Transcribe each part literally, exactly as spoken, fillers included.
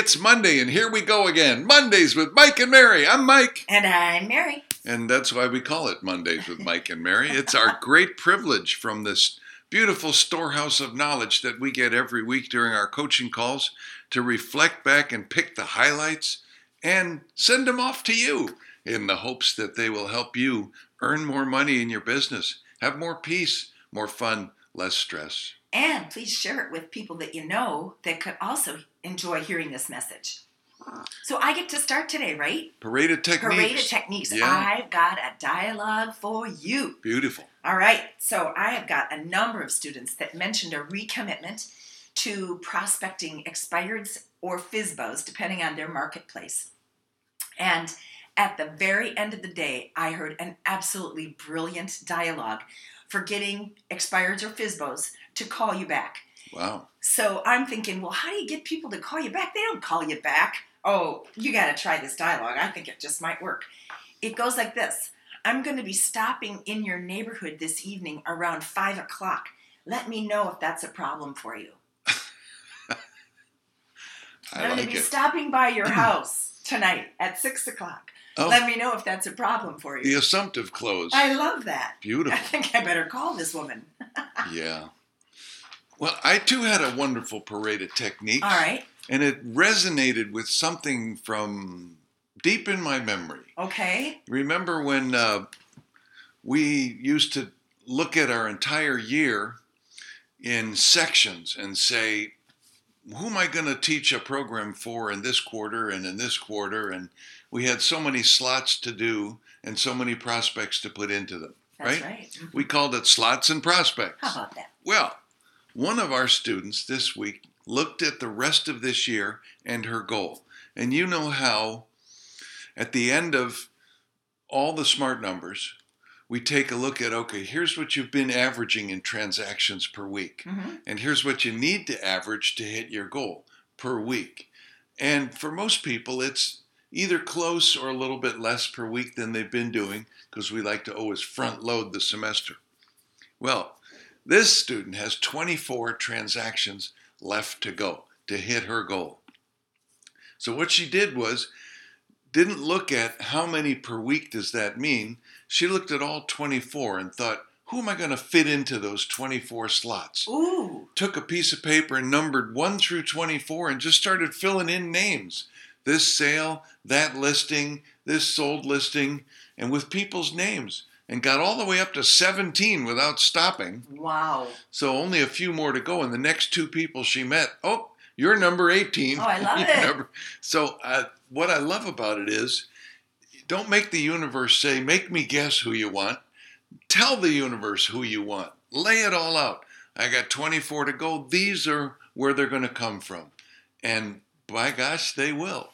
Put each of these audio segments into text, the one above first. It's Monday, and here we go again. Mondays with Mike and Mary. I'm Mike. And I'm Mary. And that's why we call it Mondays with Mike and Mary. It's our great privilege from this beautiful storehouse of knowledge that we get every week during our coaching calls to reflect back and pick the highlights and send them off to you in the hopes that they will help you earn more money in your business, have more peace, more fun, less stress. And please share it with people that you know that could also enjoy hearing this message. So I get to start today, right? Parade of Techniques. Parade of Techniques. Yeah. I've got a dialogue for you. Beautiful. All right. So I have got a number of students that mentioned a recommitment to prospecting expireds or F S B Os, depending on their marketplace. And at the very end of the day, I heard an absolutely brilliant dialogue for getting expireds or F S B Os to call you back. Wow. So I'm thinking, well, how do you get people to call you back? They don't call you back. Oh, you got to try this dialogue. I think it just might work. It goes like this. I'm going to be stopping in your neighborhood this evening around five o'clock. Let me know if that's a problem for you. I I'm like going to be it. stopping by your house tonight at six o'clock. Oh. Let me know if that's a problem for you. The assumptive close. I love that. Beautiful. I think I better call this woman. Yeah. Well, I too had a wonderful parade of techniques. All right. And it resonated with something from deep in my memory. Okay. Remember when uh, we used to look at our entire year in sections and say, who am I going to teach a program for in this quarter and in this quarter? And we had so many slots to do and so many prospects to put into them. That's right. right. Mm-hmm. We called it slots and prospects. How about that? Well, one of our students this week looked at the rest of this year and her goal. And you know how at the end of all the smart numbers, we take a look at, okay, here's what you've been averaging in transactions per week. Mm-hmm. And here's what you need to average to hit your goal per week. And for most people, it's either close or a little bit less per week than they've been doing because we like to always front load the semester. Well, this student has twenty-four transactions left to go to hit her goal. So what she did was, didn't look at how many per week does that mean. She looked at all twenty-four and thought, who am I going to fit into those twenty-four slots? Ooh. Took a piece of paper and numbered one through twenty-four and just started filling in names. This sale, that listing, this sold listing, and with people's names. And got all the way up to seventeen without stopping. Wow. So only a few more to go. And the next two people she met, oh, you're number eighteen. Oh, I love it. Number. So uh, what I love about it is, don't make the universe say, make me guess who you want. Tell the universe who you want. Lay it all out. I got twenty-four to go. These are where they're going to come from. And by gosh, they will.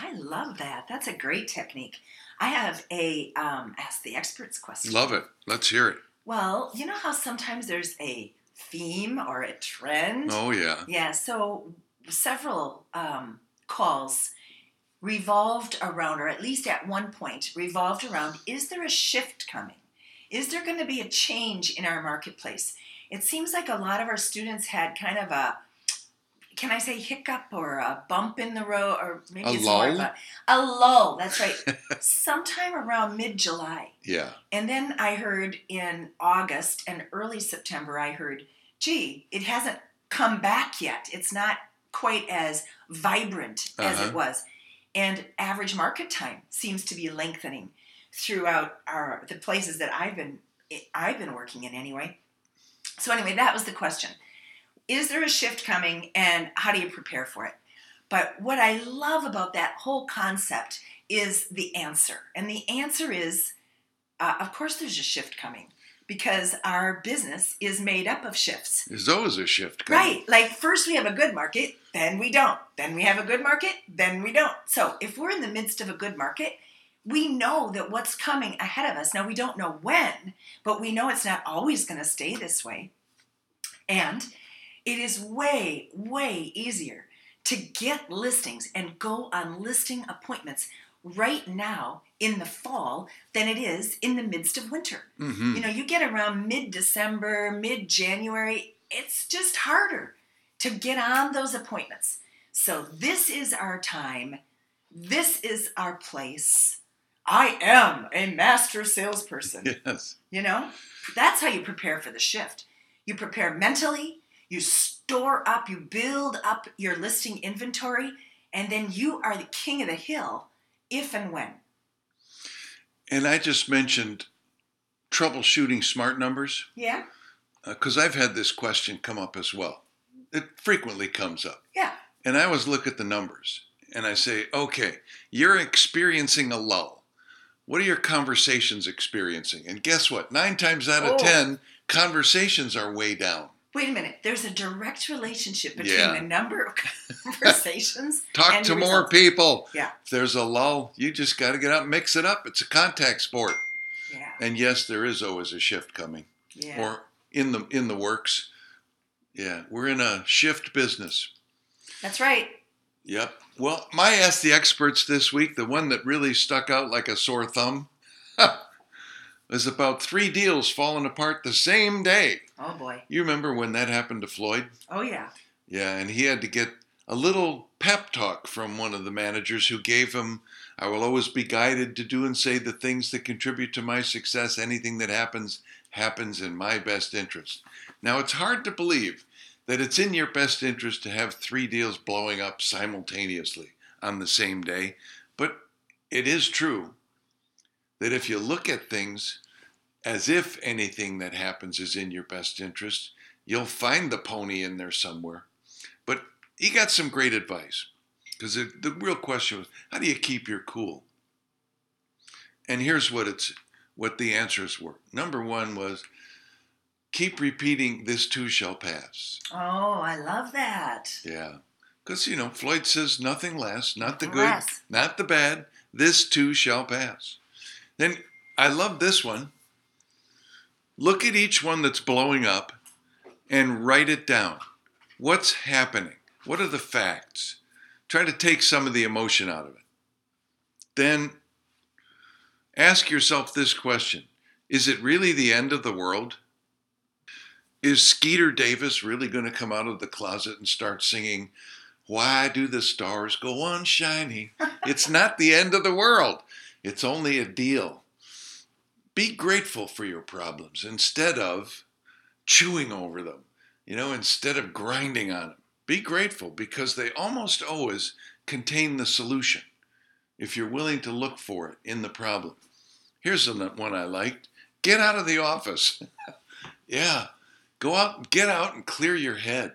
I love that. That's a great technique. I have a um, Ask the Experts question. Love it. Let's hear it. Well, you know how sometimes there's a theme or a trend? Oh, yeah. Yeah, so several um, calls revolved around, or at least at one point, revolved around, is there a shift coming? Is there going to be a change in our marketplace? It seems like a lot of our students had kind of a, can I say hiccup or a bump in the road, or maybe a it's lull? More of a, a lull, that's right, sometime around mid-July. Yeah. And then I heard in August and early September, I heard, gee, it hasn't come back yet. It's not quite as vibrant as uh-huh. it was. And average market time seems to be lengthening throughout our the places that I've been I've been working in anyway. So anyway, that was the question. Is there a shift coming, and how do you prepare for it? But what I love about that whole concept is the answer. And the answer is, uh, of course there's a shift coming, because our business is made up of shifts. There's always a shift coming. Right. Like first we have a good market, then we don't. Then we have a good market, then we don't. So if we're in the midst of a good market, we know that what's coming ahead of us. Now we don't know when, but we know it's not always going to stay this way. And it is way, way easier to get listings and go on listing appointments right now in the fall than it is in the midst of winter. Mm-hmm. You know, you get around mid-December, mid-January, it's just harder to get on those appointments. So this is our time. This is our place. I am a master salesperson. Yes. You know, that's how you prepare for the shift. You prepare mentally. You store up. You build up your listing inventory. And then you are the king of the hill if and when. And I just mentioned troubleshooting smart numbers. Yeah. Because uh, I've had this question come up as well. It frequently comes up. Yeah. And I always look at the numbers and I say, okay, you're experiencing a lull. What are your conversations experiencing? And guess what? Nine times out of oh. ten, conversations are way down. Wait a minute. There's a direct relationship between yeah. the number of conversations. Talk and to results. More people. Yeah. If there's a lull, you just got to get out and mix it up. It's a contact sport. Yeah. And yes, there is always a shift coming. Yeah. Or in the in the works. Yeah. We're in a shift business. That's right. Yep. Well, my Ask the Experts this week, the one that really stuck out like a sore thumb, was about three deals falling apart the same day. Oh, boy. You remember when that happened to Floyd? Oh, yeah. Yeah, and he had to get a little pep talk from one of the managers who gave him, I will always be guided to do and say the things that contribute to my success. Anything that happens, happens in my best interest. Now, it's hard to believe that it's in your best interest to have three deals blowing up simultaneously on the same day. But it is true that if you look at things as if anything that happens is in your best interest, you'll find the pony in there somewhere. But he got some great advice, because the, the real question was, how do you keep your cool? And here's what it's what the answers were. Number one was, keep repeating, this too shall pass. Oh, I love that. Yeah, because, you know, Floyd says nothing lasts, not the good, less. Not the bad, this too shall pass. Then I love this one. Look at each one that's blowing up and write it down. What's happening? What are the facts? Try to take some of the emotion out of it. Then ask yourself this question. Is it really the end of the world? Is Skeeter Davis really going to come out of the closet and start singing, "Why do the stars go on shining?" It's not the end of the world. It's only a deal. Be grateful for your problems instead of chewing over them, you know, instead of grinding on them. Be grateful, because they almost always contain the solution if you're willing to look for it in the problem. Here's the one I liked. Get out of the office. Yeah. Go out, get out and clear your head.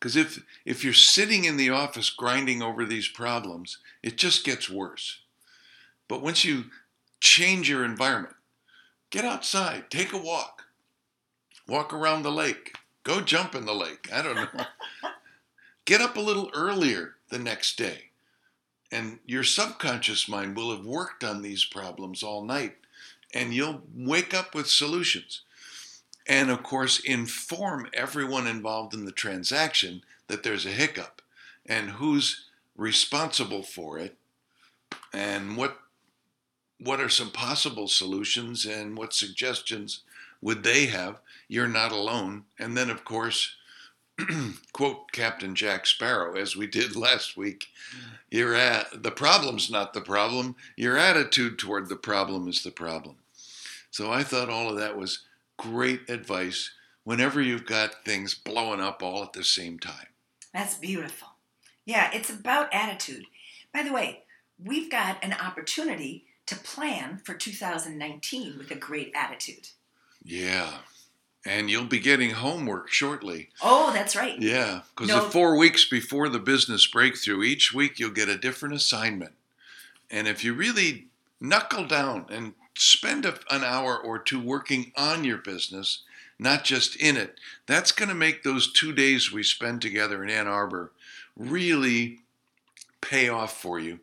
Because if, if you're sitting in the office grinding over these problems, it just gets worse. But once you change your environment. Get outside. Take a walk. Walk around the lake. Go jump in the lake. I don't know. Get up a little earlier the next day. And your subconscious mind will have worked on these problems all night. And you'll wake up with solutions. And, of course, inform everyone involved in the transaction that there's a hiccup. And who's responsible for it. And what What are some possible solutions, and what suggestions would they have? You're not alone. And then, of course, quote Captain Jack Sparrow, as we did last week, you're at, the problem's not the problem. Your attitude toward the problem is the problem. So I thought all of that was great advice whenever you've got things blowing up all at the same time. That's beautiful. Yeah, it's about attitude. By the way, we've got an opportunity to plan for two thousand nineteen with a great attitude. Yeah. And you'll be getting homework shortly. Oh, that's right. Yeah. Because no. the four weeks before the business breakthrough, each week you'll get a different assignment. And if you really knuckle down and spend a, an hour or two working on your business, not just in it, that's going to make those two days we spend together in Ann Arbor really pay off for you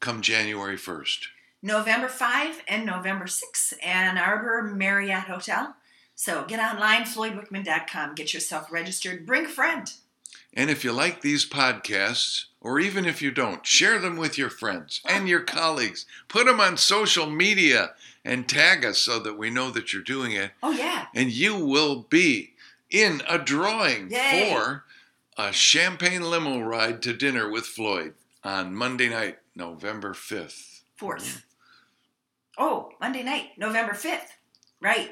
come January first. November fifth and November sixth, Ann Arbor Marriott Hotel. So get online, floyd wickman dot com. Get yourself registered. Bring a friend. And if you like these podcasts, or even if you don't, share them with your friends and your colleagues. Put them on social media and tag us so that we know that you're doing it. Oh, yeah. And you will be in a drawing Yay. For a champagne limo ride to dinner with Floyd on Monday night, November fifth. Fourth. Oh, Monday night, November fifth. Right.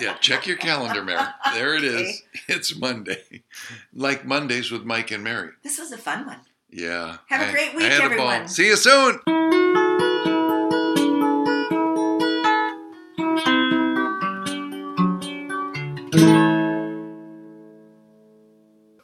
Yeah, check your calendar, Mary. There it is. Okay. It's Monday. Like Mondays with Mike and Mary. This was a fun one. Yeah. Have I, a great week, everyone. See you soon. Thank you.